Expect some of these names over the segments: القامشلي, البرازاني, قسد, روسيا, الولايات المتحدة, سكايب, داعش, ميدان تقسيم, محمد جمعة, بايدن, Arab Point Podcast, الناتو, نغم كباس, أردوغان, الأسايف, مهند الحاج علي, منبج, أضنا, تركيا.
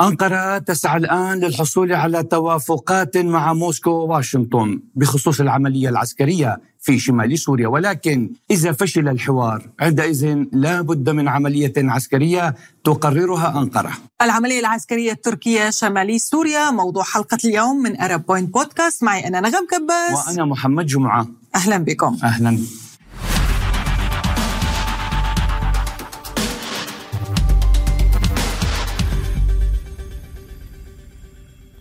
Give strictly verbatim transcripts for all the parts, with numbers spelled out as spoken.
أنقرة تسعى الآن للحصول على توافقات مع موسكو وواشنطن بخصوص العملية العسكرية في شمال سوريا، ولكن إذا فشل الحوار عندئذ لا بد من عملية عسكرية تقررها أنقرة. العملية العسكرية التركية شمالي سوريا موضوع حلقة اليوم من أرب بوينت بودكاست. معي أنا نغم كباس وأنا محمد جمعة. أهلا بكم. أهلا.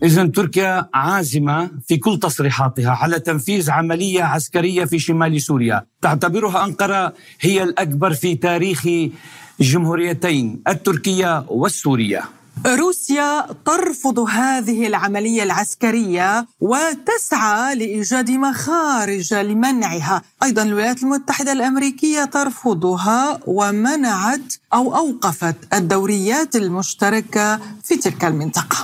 إذن تركيا عازمة في كل تصريحاتها على تنفيذ عملية عسكرية في شمال سوريا تعتبرها أنقرة هي الأكبر في تاريخ الجمهوريتين التركية والسورية. روسيا ترفض هذه العملية العسكرية وتسعى لإيجاد مخارج لمنعها، أيضا الولايات المتحدة الأمريكية ترفضها ومنعت أو أوقفت الدوريات المشتركة في تلك المنطقة.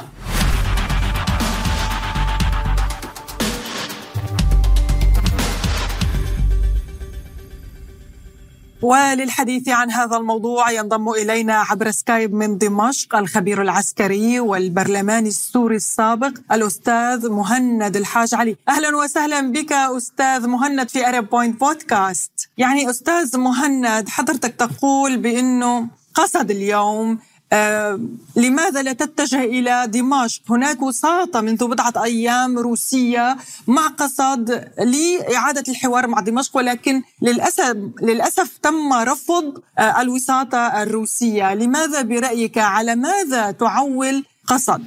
وللحديث عن هذا الموضوع ينضم إلينا عبر سكايب من دمشق الخبير العسكري والبرلمان السوري السابق الأستاذ مهند الحاج علي. أهلا وسهلا بك أستاذ مهند في أرب بوينت بودكاست. يعني أستاذ مهند، حضرتك تقول بأنه قسد اليوم آه، لماذا لا تتجه إلى دمشق؟ هناك وساطة منذ بضعة أيام روسية مع قسد لإعادة الحوار مع دمشق، ولكن للأسف, للأسف تم رفض آه الوساطة الروسية. لماذا برأيك؟ على ماذا تعول قسد؟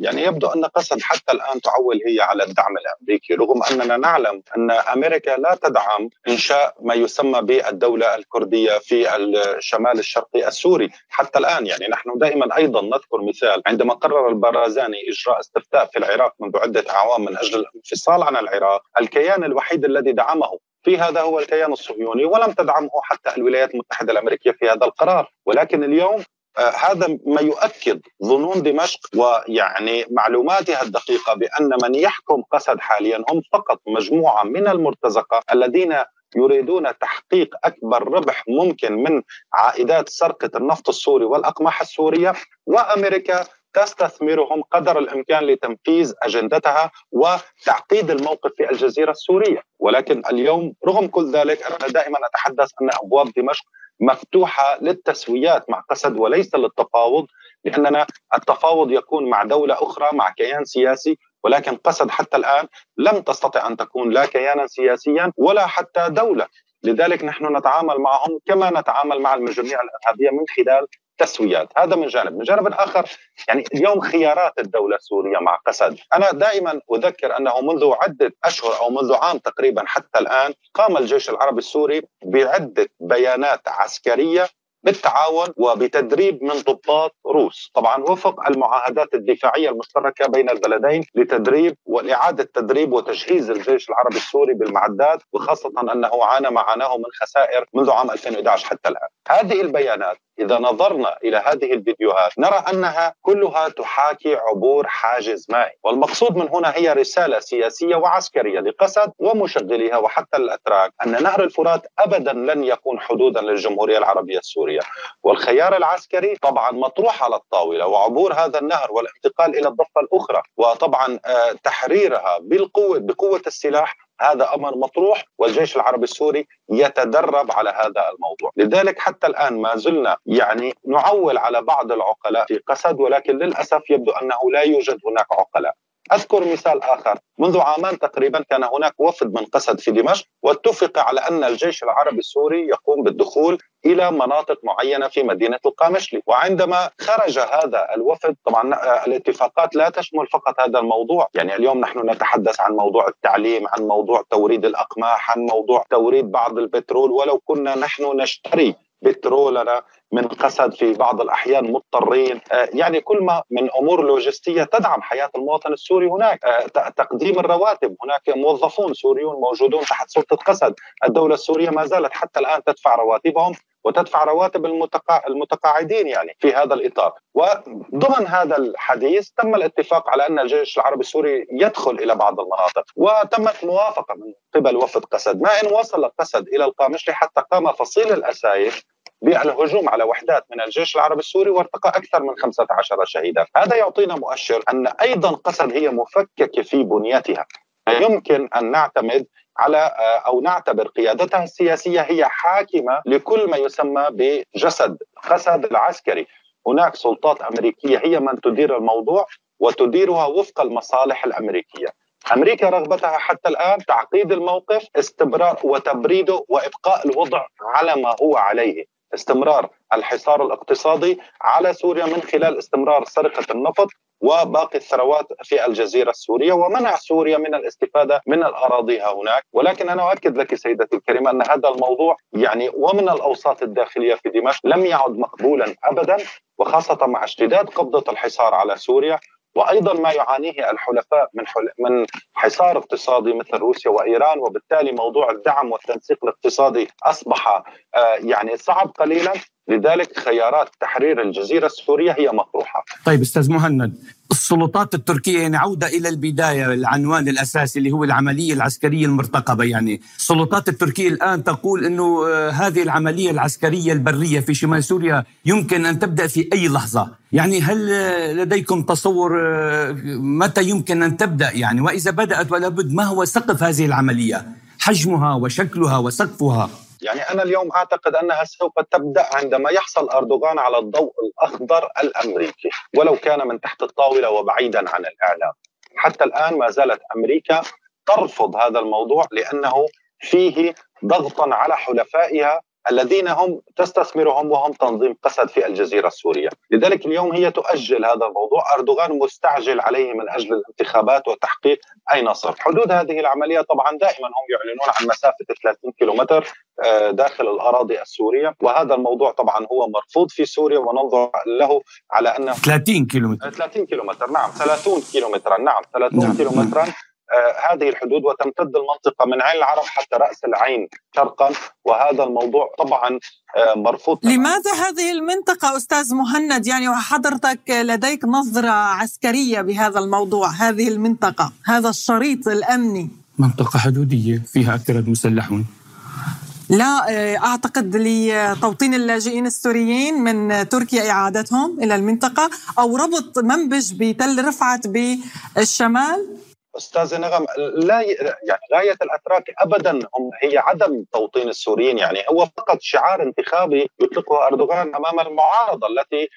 يعني يبدو أن قسد حتى الآن تعول هي على الدعم الأمريكي، رغم أننا نعلم أن أمريكا لا تدعم إنشاء ما يسمى بالدولة الكردية في الشمال الشرقي السوري حتى الآن. يعني نحن دائما أيضا نذكر مثال عندما قرر البرازاني إجراء استفتاء في العراق منذ عدة أعوام من أجل الانفصال عن العراق، الكيان الوحيد الذي دعمه في هذا هو الكيان الصهيوني، ولم تدعمه حتى الولايات المتحدة الأمريكية في هذا القرار. ولكن اليوم هذا ما يؤكد ظنون دمشق ويعني معلوماتها الدقيقة بأن من يحكم قسد حاليا هم فقط مجموعة من المرتزقة الذين يريدون تحقيق أكبر ربح ممكن من عائدات سرقة النفط السوري والأقمحة السورية، وأمريكا تستثمرهم قدر الإمكان لتنفيذ أجندتها وتعقيد الموقف في الجزيرة السورية. ولكن اليوم رغم كل ذلك أنا دائما أتحدث أن أبواب دمشق مفتوحة للتسويات مع قسد وليس للتفاوض، لأننا التفاوض يكون مع دولة أخرى مع كيان سياسي، ولكن قسد حتى الآن لم تستطع أن تكون لا كيانا سياسيا ولا حتى دولة. لذلك نحن نتعامل معهم كما نتعامل مع المجموعة الإرهابية من خلال تسويات. هذا من جانب. من جانب آخر يعني اليوم خيارات الدولة السورية مع قسد، أنا دائما أذكر أنه منذ عدة أشهر أو منذ عام تقريبا حتى الآن قام الجيش العربي السوري بعدة بيانات عسكرية بالتعاون وبتدريب من ضباط روس، طبعا وفق المعاهدات الدفاعية المشتركة بين البلدين لتدريب وإعادة تدريب وتجهيز الجيش العربي السوري بالمعدات، وخاصة أنه عانى معاناه من خسائر منذ عام ألفين وإحدى عشر حتى الآن. هذه البيانات إذا نظرنا إلى هذه الفيديوهات نرى أنها كلها تحاكي عبور حاجز مائي، والمقصود من هنا هي رسالة سياسية وعسكرية لقسد ومشغليها وحتى الأتراك أن نهر الفرات أبدا لن يكون حدودا للجمهورية العربية السورية، والخيار العسكري طبعا مطروح على الطاولة وعبور هذا النهر والانتقال إلى الضفة الأخرى وطبعا تحريرها بالقوة بقوة السلاح، هذا أمر مطروح والجيش العربي السوري يتدرب على هذا الموضوع. لذلك حتى الآن ما زلنا يعني نعول على بعض العقلاء في قسد، ولكن للأسف يبدو أنه لا يوجد هناك عقلاء. أذكر مثال آخر، منذ عامان تقريبا كان هناك وفد من قسد في دمشق واتفق على أن الجيش العربي السوري يقوم بالدخول إلى مناطق معينة في مدينة القامشلي، وعندما خرج هذا الوفد طبعا الاتفاقات لا تشمل فقط هذا الموضوع، يعني اليوم نحن نتحدث عن موضوع التعليم، عن موضوع توريد الأقماح، عن موضوع توريد بعض البترول، ولو كنا نحن نشتري بترولنا من قسد في بعض الأحيان مضطرين، يعني كل ما من أمور لوجستية تدعم حياة المواطن السوري هناك، تقديم الرواتب، هناك موظفون سوريون موجودون تحت سلطة قسد، الدولة السورية ما زالت حتى الآن تدفع رواتبهم وتدفع رواتب المتقا... المتقاعدين يعني في هذا الإطار. وضمن هذا الحديث تم الاتفاق على أن الجيش العربي السوري يدخل إلى بعض المناطق، وتمت موافقة من قبل وفد قسد، ما إن وصل قسد إلى القامشلي حتى قام فصيل الأسايف بأن هجوم على وحدات من الجيش العربي السوري وارتقى أكثر من خمسة عشر شهيدا. هذا يعطينا مؤشر أن أيضا قسد هي مفككة في بنيتها، يمكن أن نعتمد على أو نعتبر قيادتها السياسية هي حاكمة لكل ما يسمى بجسد قسد العسكري. هناك سلطات أمريكية هي من تدير الموضوع وتديرها وفق المصالح الأمريكية. أمريكا رغبتها حتى الآن تعقيد الموقف، استمرار وتبريده وإبقاء الوضع على ما هو عليه، استمرار الحصار الاقتصادي على سوريا من خلال استمرار سرقة النفط وباقي الثروات في الجزيرة السورية ومنع سوريا من الاستفادة من الأراضيها هناك. ولكن أنا أؤكد لك سيدتي الكريمة أن هذا الموضوع يعني ومن الأوساط الداخلية في دمشق لم يعد مقبولا أبدا، وخاصة مع اشتداد قبضة الحصار على سوريا وأيضا ما يعانيه الحلفاء من حل... من حصار اقتصادي مثل روسيا وإيران. وبالتالي موضوع الدعم والتنسيق الاقتصادي أصبح آه يعني صعب قليلا، لذلك خيارات تحرير الجزيرة السورية هي مطروحة. طيب أستاذ مهند، السلطات التركية نعود إلى البداية، العنوان الأساسي اللي هو العملية العسكرية المرتقبة، يعني السلطات التركية الآن تقول أنه هذه العملية العسكرية البرية في شمال سوريا يمكن أن تبدأ في أي لحظة، يعني هل لديكم تصور متى يمكن أن تبدأ يعني؟ وإذا بدأت ولا بد، ما هو سقف هذه العملية، حجمها وشكلها وسقفها؟ يعني أنا اليوم أعتقد أنها سوف تبدأ عندما يحصل أردوغان على الضوء الأخضر الأمريكي، ولو كان من تحت الطاولة وبعيدا عن الإعلام. حتى الآن ما زالت أمريكا ترفض هذا الموضوع لأنه فيه ضغطا على حلفائها الذين هم تستثمرهم وهم تنظيم قسد في الجزيرة السورية. لذلك اليوم هي تؤجل هذا الموضوع، أردوغان مستعجل عليه من أجل الانتخابات وتحقيق أي نصر. حدود هذه العملية طبعا دائما هم يعلنون عن مسافة ثلاثين كيلومتر داخل الأراضي السورية، وهذا الموضوع طبعا هو مرفوض في سوريا وننظر له على أنه ثلاثين كيلومتر ثلاثين كيلومتر نعم ثلاثين كيلومترا نعم ثلاثين كيلومترا آه هذه الحدود، وتمتد المنطقة من عين العرب حتى رأس العين شرقا، وهذا الموضوع طبعا آه مرفوض. لماذا هذه المنطقة أستاذ مهند، يعني وحضرتك لديك نظرة عسكرية بهذا الموضوع، هذه المنطقة هذا الشريط الأمني؟ منطقة حدودية فيها أكثر مسلحون، لا أعتقد لتوطين اللاجئين السوريين من تركيا إعادتهم إلى المنطقة، أو ربط منبج بتل رفعت بالشمال. أستاذ نغم، لا يعني غاية الأتراك أبدا هم هي عدم توطين السوريين، يعني هو فقط شعار انتخابي يطلقه أردوغان أمام المعارضة التي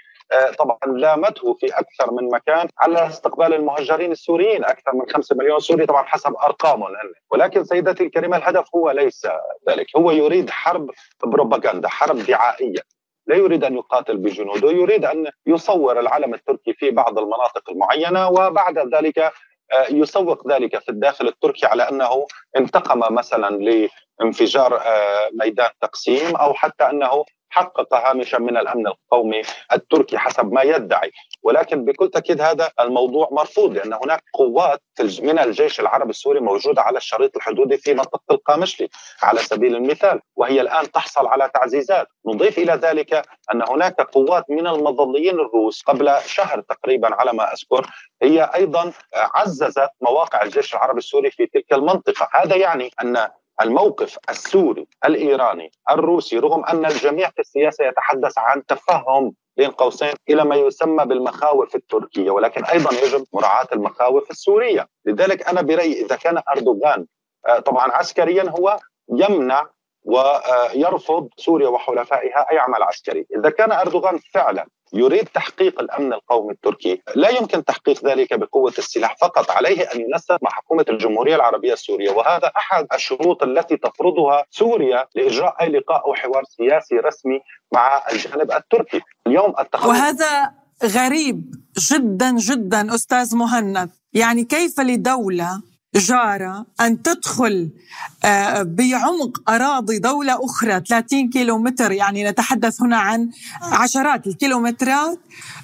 طبعا لامته في أكثر من مكان على استقبال المهجرين السوريين، أكثر من خمسة مليون سوري طبعا حسب أرقامهم. ولكن سيدتي الكريمة الهدف هو ليس ذلك، هو يريد حرب بروباغندا، حرب دعائية، لا يريد أن يقاتل بجنوده، يريد أن يصور العلم التركي في بعض المناطق المعينة وبعد ذلك يسوق ذلك في الداخل التركي على أنه انتقم مثلا لانفجار ميدان تقسيم، أو حتى أنه حقق هامشا من الأمن القومي التركي حسب ما يدعي. ولكن بكل تأكيد هذا الموضوع مرفوض، لأن هناك قوات من الجيش العربي السوري موجودة على الشريط الحدودي في منطقة القامشلي على سبيل المثال، وهي الآن تحصل على تعزيزات. نضيف إلى ذلك أن هناك قوات من المظليين الروس قبل شهر تقريبا على ما أذكر هي أيضا عززت مواقع الجيش العربي السوري في تلك المنطقة. هذا يعني أن الموقف السوري الإيراني الروسي، رغم أن الجميع في السياسة يتحدث عن تفهم بين قوسين إلى ما يسمى بالمخاوف التركية، ولكن أيضا يجب مراعاة المخاوف السورية. لذلك أنا برأيي إذا كان أردوغان طبعا عسكريا هو يمنع ويرفض سوريا وحلفائها أي عمل عسكري. إذا كان أردوغان فعلا يريد تحقيق الأمن القومي التركي، لا يمكن تحقيق ذلك بقوة السلاح فقط، عليه أن ينسق مع حكومة الجمهورية العربية السورية، وهذا أحد الشروط التي تفرضها سوريا لإجراء أي لقاء أو حوار سياسي رسمي مع الجانب التركي. اليوم التخلص وهذا غريب جدا جدا أستاذ مهند، يعني كيف لدولة جارة أن تدخل بعمق أراضي دولة أخرى ثلاثين كيلومتر، يعني نتحدث هنا عن عشرات الكيلومترات،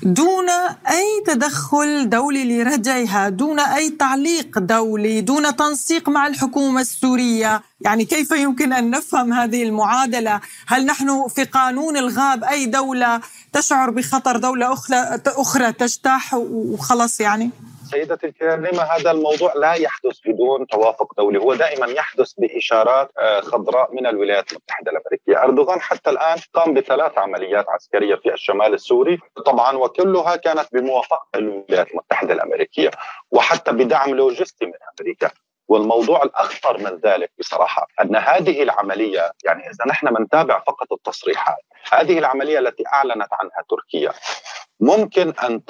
دون أي تدخل دولي لردعها، دون أي تعليق دولي، دون تنسيق مع الحكومة السورية؟ يعني كيف يمكن أن نفهم هذه المعادلة؟ هل نحن في قانون الغاب، أي دولة تشعر بخطر دولة أخرى تجتاح وخلاص يعني؟ سيدتي الكريمة هذا الموضوع لا يحدث بدون توافق دولي، هو دائما يحدث بإشارات خضراء من الولايات المتحدة الأمريكية. أردوغان حتى الآن قام بثلاث عمليات عسكرية في الشمال السوري طبعا، وكلها كانت بموافقة الولايات المتحدة الأمريكية وحتى بدعم لوجستي من أمريكا. والموضوع الأخطر من ذلك بصراحة أن هذه العملية، يعني إذا نحن منتابع فقط التصريحات، هذه العملية التي أعلنت عنها تركيا ممكن أن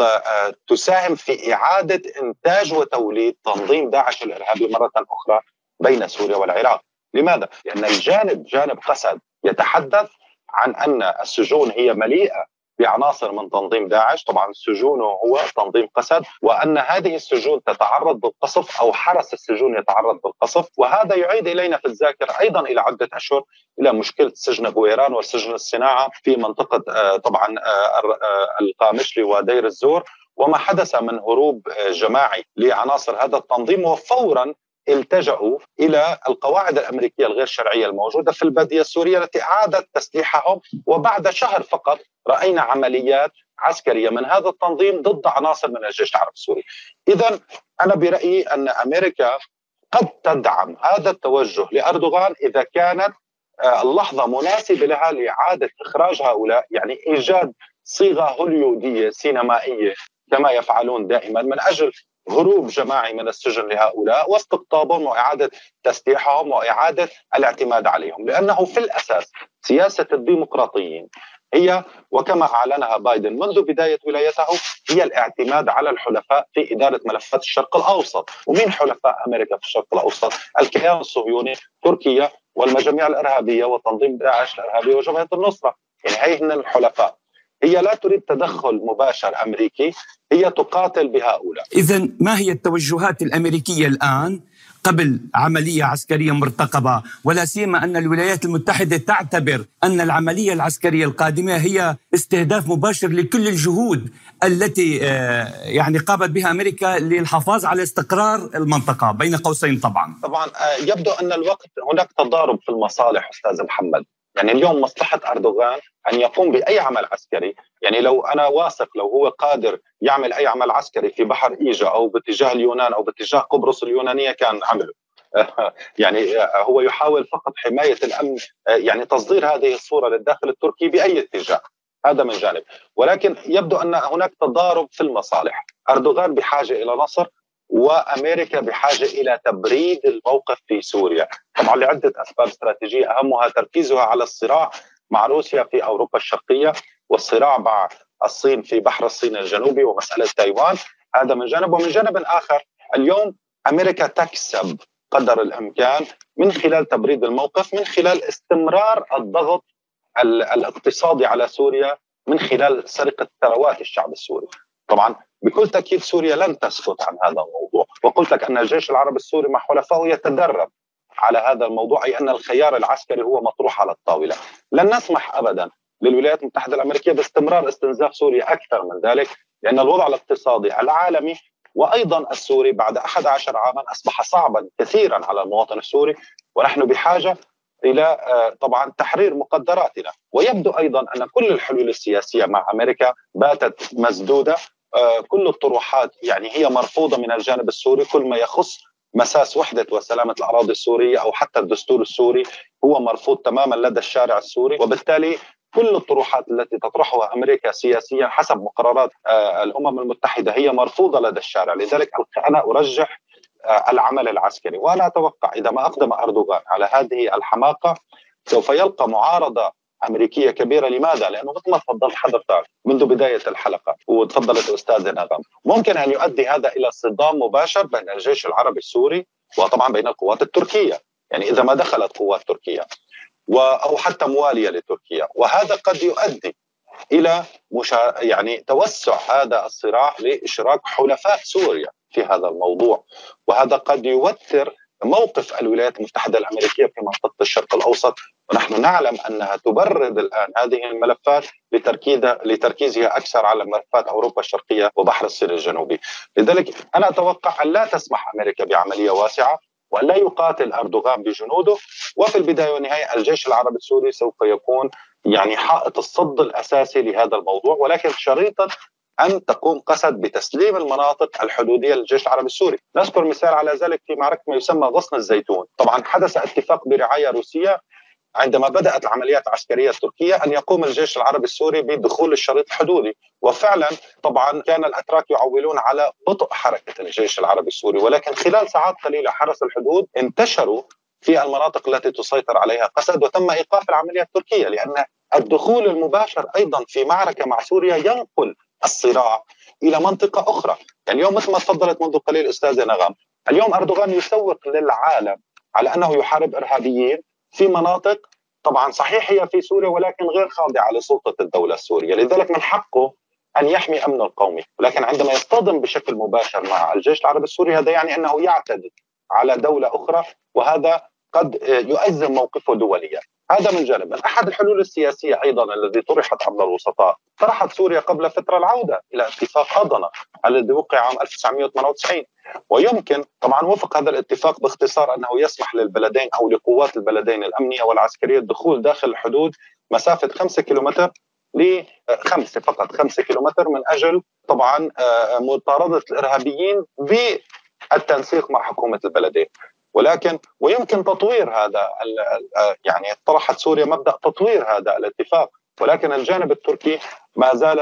تساهم في إعادة إنتاج وتوليد تنظيم داعش الإرهابي مرة أخرى بين سوريا والعراق. لماذا؟ لأن الجانب جانب قسد يتحدث عن أن السجون هي مليئة بعناصر من تنظيم داعش، طبعا سجونه هو تنظيم قسد، وأن هذه السجون تتعرض بالقصف أو حرس السجون يتعرض بالقصف. وهذا يعيد إلينا في الذاكرة أيضا إلى عدة أشهر إلى مشكلة سجن أبو إيران وسجن الصناعة في منطقة طبعا القامشلي ودير الزور، وما حدث من هروب جماعي لعناصر هذا التنظيم، وفورا التجأوا إلى القواعد الأمريكية الغير شرعية الموجودة في البادية السورية التي أعادت تسليحهم. وبعد شهر فقط رأينا عمليات عسكرية من هذا التنظيم ضد عناصر من الجيش العربي السوري. إذن أنا برأيي أن أمريكا قد تدعم هذا التوجه لأردوغان إذا كانت اللحظة مناسبة لها لإعادة إخراج هؤلاء، يعني إيجاد صيغة هوليودية سينمائية كما يفعلون دائما من أجل هروب جماعي من السجن لهؤلاء واستقطابهم وإعادة تسليحهم وإعادة الاعتماد عليهم، لأنه في الأساس سياسة الديمقراطيين هي، وكما أعلنها بايدن منذ بداية ولايته، هي الاعتماد على الحلفاء في إدارة ملفات الشرق الأوسط. ومن حلفاء أمريكا في الشرق الأوسط؟ الكيان الصهيوني، تركيا، والمجاميع الإرهابية وتنظيم داعش الإرهابي وجبهة النصرة. يعني هي الحلفاء، هي لا تريد تدخل مباشر أمريكي، هي تقاتل بهؤلاء. إذن ما هي التوجهات الأمريكية الآن قبل عملية عسكرية مرتقبة، ولا سيما أن الولايات المتحدة تعتبر أن العملية العسكرية القادمة هي استهداف مباشر لكل الجهود التي يعني قامت بها أمريكا للحفاظ على استقرار المنطقة بين قوسين؟ طبعا طبعا يبدو أن الوقت هناك تضارب في المصالح أستاذ محمد. يعني اليوم مصلحة أردوغان أن يقوم بأي عمل عسكري، يعني لو أنا واثق لو هو قادر يعمل أي عمل عسكري في بحر إيجا أو باتجاه اليونان أو باتجاه قبرص اليونانية كان عمله. يعني هو يحاول فقط حماية الأمن، يعني تصدير هذه الصورة للداخل التركي بأي اتجاه، هذا من جانب. ولكن يبدو أن هناك تضارب في المصالح، أردوغان بحاجة إلى نصر وأمريكا بحاجة إلى تبريد الموقف في سوريا، طبعا لعدة أسباب استراتيجية أهمها تركيزها على الصراع مع روسيا في أوروبا الشرقية والصراع مع الصين في بحر الصين الجنوبي ومسألة تايوان، هذا من جانب. ومن جانب آخر اليوم أمريكا تكسب قدر الإمكان من خلال تبريد الموقف، من خلال استمرار الضغط الاقتصادي على سوريا، من خلال سرقة ثروات الشعب السوري. طبعا بكل تأكيد سوريا لن تسكت عن هذا الموضوع، وقلت لك أن الجيش العربي السوري مع حلفائه يتدرب على هذا الموضوع، أي أن الخيار العسكري هو مطروح على الطاولة. لن نسمح أبدا للولايات المتحدة الأمريكية باستمرار استنزاف سوريا أكثر من ذلك، لأن الوضع الاقتصادي العالمي وأيضا السوري بعد أحد عشر عاما أصبح صعبا كثيرا على المواطن السوري، ونحن بحاجة إلى طبعا تحرير مقدراتنا. ويبدو أيضا أن كل الحلول السياسية مع أمريكا باتت مسدودة، كل الطروحات يعني هي مرفوضة من الجانب السوري. كل ما يخص مساس وحدة وسلامة الأراضي السورية أو حتى الدستور السوري هو مرفوض تماما لدى الشارع السوري، وبالتالي كل الطروحات التي تطرحها أمريكا سياسيا حسب مقررات الأمم المتحدة هي مرفوضة لدى الشارع. لذلك أنا أرجح العمل العسكري، وأنا أتوقع إذا ما أقدم أردوغان على هذه الحماقة سوف يلقى معارضة أمريكية كبيرة. لماذا؟ لأنه مثل ما تفضلت حضرتك منذ بداية الحلقة وتفضلت أستاذ نغم، ممكن أن يؤدي هذا إلى صدام مباشر بين الجيش العربي السوري وطبعا بين القوات التركية، يعني إذا ما دخلت قوات تركيا أو حتى موالية لتركيا، وهذا قد يؤدي إلى مشا... يعني توسع هذا الصراع لإشراك حلفاء سوريا في هذا الموضوع، وهذا قد يوتر موقف الولايات المتحدة الأمريكية في منطقة الشرق الأوسط. ونحن نعلم أنها تبرد الآن هذه الملفات لتركيزها أكثر على ملفات أوروبا الشرقية وبحر الصين الجنوبي. لذلك أنا أتوقع أن لا تسمح أمريكا بعملية واسعة وأن لا يقاتل أردوغان بجنوده، وفي البداية والنهاية الجيش العربي السوري سوف يكون يعني حائط الصد الأساسي لهذا الموضوع. ولكن شريطا أن تقوم قسد بتسليم المناطق الحدودية للجيش العربي السوري. نذكر مثال على ذلك في معركة ما يسمى غصن الزيتون. طبعا حدث اتفاق برعاية روسية عندما بدأت العمليات العسكرية التركية أن يقوم الجيش العربي السوري بدخول الشريط الحدودي، وفعلا طبعا كان الأتراك يعولون على بطء حركة الجيش العربي السوري، ولكن خلال ساعات قليلة حرس الحدود انتشروا في المناطق التي تسيطر عليها قسد، وتم إيقاف العملية التركية، لأن الدخول المباشر أيضا في معركة مع سوريا ينقل الصراع إلى منطقة أخرى. اليوم مثل ما تفضلت منذ قليل أستاذة نغم، اليوم أردوغان يسوق للعالم على أنه يحارب إرهابيين في مناطق طبعا صحيح هي في سوريا ولكن غير خاضعة لسلطة الدولة السورية، لذلك من حقه أن يحمي أمنه القومي، ولكن عندما يصطدم بشكل مباشر مع الجيش العربي السوري هذا يعني أنه يعتدي على دولة أخرى، وهذا قد يؤزم موقفه دوليا. هذا من جانب. أحد الحلول السياسية أيضا الذي طرحت عبر الوسطاء، طرحت سوريا قبل فترة العودة إلى اتفاق أضنا الذي وقع عام ألف وتسعمائة وثمانية وتسعين، ويمكن طبعا وفق هذا الاتفاق باختصار أنه يسمح للبلدين أو لقوات البلدين الأمنية والعسكرية الدخول داخل الحدود مسافة خمسة كيلومتر لخمسة فقط خمسة كيلومتر من أجل طبعا مطاردة الإرهابيين بالتنسيق مع حكومة البلدين. ولكن ويمكن تطوير هذا، يعني طرحت سوريا مبدأ تطوير هذا الاتفاق، ولكن الجانب التركي ما زال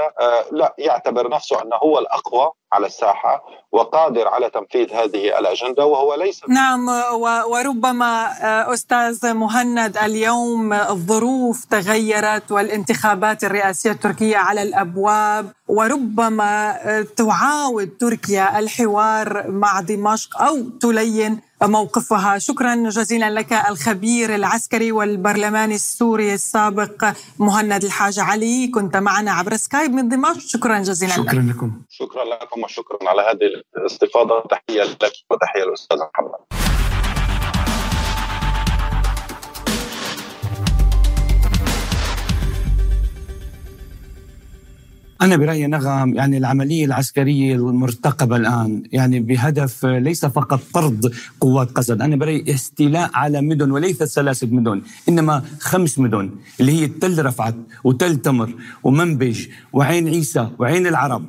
لا يعتبر نفسه أنه هو الأقوى على الساحة وقادر على تنفيذ هذه الأجندة وهو ليس. نعم، وربما أستاذ مهند اليوم الظروف تغيرت والانتخابات الرئاسية التركية على الأبواب، وربما تعاود تركيا الحوار مع دمشق أو تلين موقفها. شكرا جزيلا لك الخبير العسكري والبرلماني السوري السابق مهند الحاج علي، كنت معنا عبر سكايب من دمشق. شكرا جزيلا. شكرا لك. لكم شكرا لكم وشكرا على هذه الاستفاضة. تحية لك وتحية للأستاذ محمد. أنا برأيي نغم، يعني العملية العسكرية المرتقبة الآن يعني بهدف ليس فقط طرد قوات قسد، أنا برأيي استيلاء على مدن، وليس ثلاثة مدن إنما خمس مدن اللي هي تل رفعت وتل تمر ومنبج وعين عيسى وعين العرب،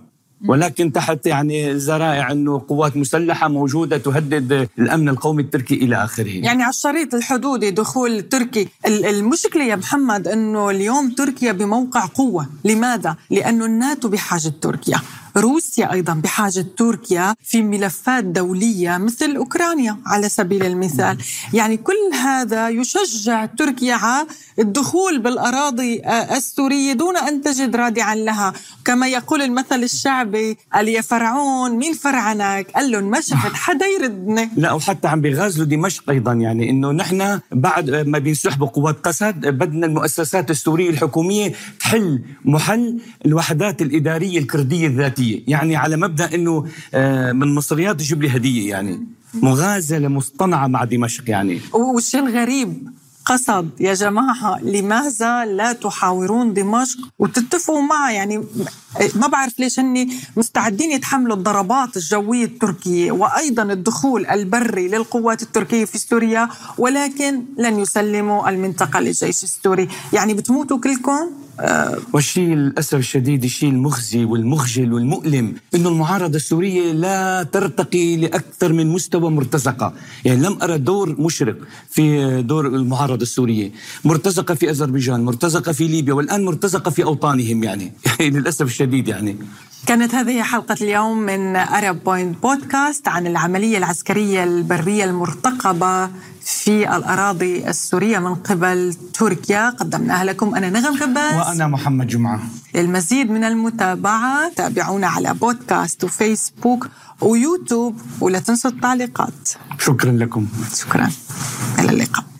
ولكن تحت يعني زرائع أنه قوات مسلحة موجودة تهدد الأمن القومي التركي إلى آخره. يعني على الشريط الحدودي دخول تركي. المشكلة يا محمد أنه اليوم تركيا بموقع قوة. لماذا؟ لأنه الناتو بحاجة تركيا، روسيا أيضا بحاجة تركيا في ملفات دولية مثل أوكرانيا على سبيل المثال. يعني كل هذا يشجع تركيا على الدخول بالأراضي السورية دون أن تجد رادعا لها، كما يقول المثل الشعبي اللي يفرعون مين فرعنك قال لهم ما شفت حدا يردني. لا، وحتى عم بيغازلوا دمشق أيضا، يعني إنه نحن بعد ما بينسحبوا قوات قسد بدنا المؤسسات السورية الحكومية تحل محل الوحدات الإدارية الكردية الذاتية، يعني على مبدأ أنه من مصريات تجيب لي هدية، يعني مغازلة مصطنعة مع دمشق. يعني والشيء الغريب قصد يا جماعة، لماذا لا تحاورون دمشق وتتفقوا معه؟ يعني ما بعرف ليش هني مستعدين يتحملوا الضربات الجوية التركية وأيضا الدخول البري للقوات التركية في سوريا، ولكن لن يسلموا المنطقة للجيش السوري. يعني بتموتوا كلكم. والشيء للأسف الشديد، الشيء المخزي والمخجل والمؤلم، إنه المعارضة السورية لا ترتقي لأكثر من مستوى مرتزقة. يعني لم أرى دور مشرق في دور المعارضة السورية، مرتزقة في أذربيجان، مرتزقة في ليبيا، والآن مرتزقة في أوطانهم. يعني للأسف الشديد. يعني كانت هذه حلقة اليوم من أرب بوينت بودكاست عن العملية العسكرية البرية المرتقبة في الأراضي السورية من قبل تركيا. قدمناها لكم أنا نغم كباس وأنا محمد جمعة. للمزيد من المتابعة تابعونا على بودكاست وفيسبوك ويوتيوب، ولا تنسوا التعليقات. شكرا لكم. شكرا. إلى اللقاء.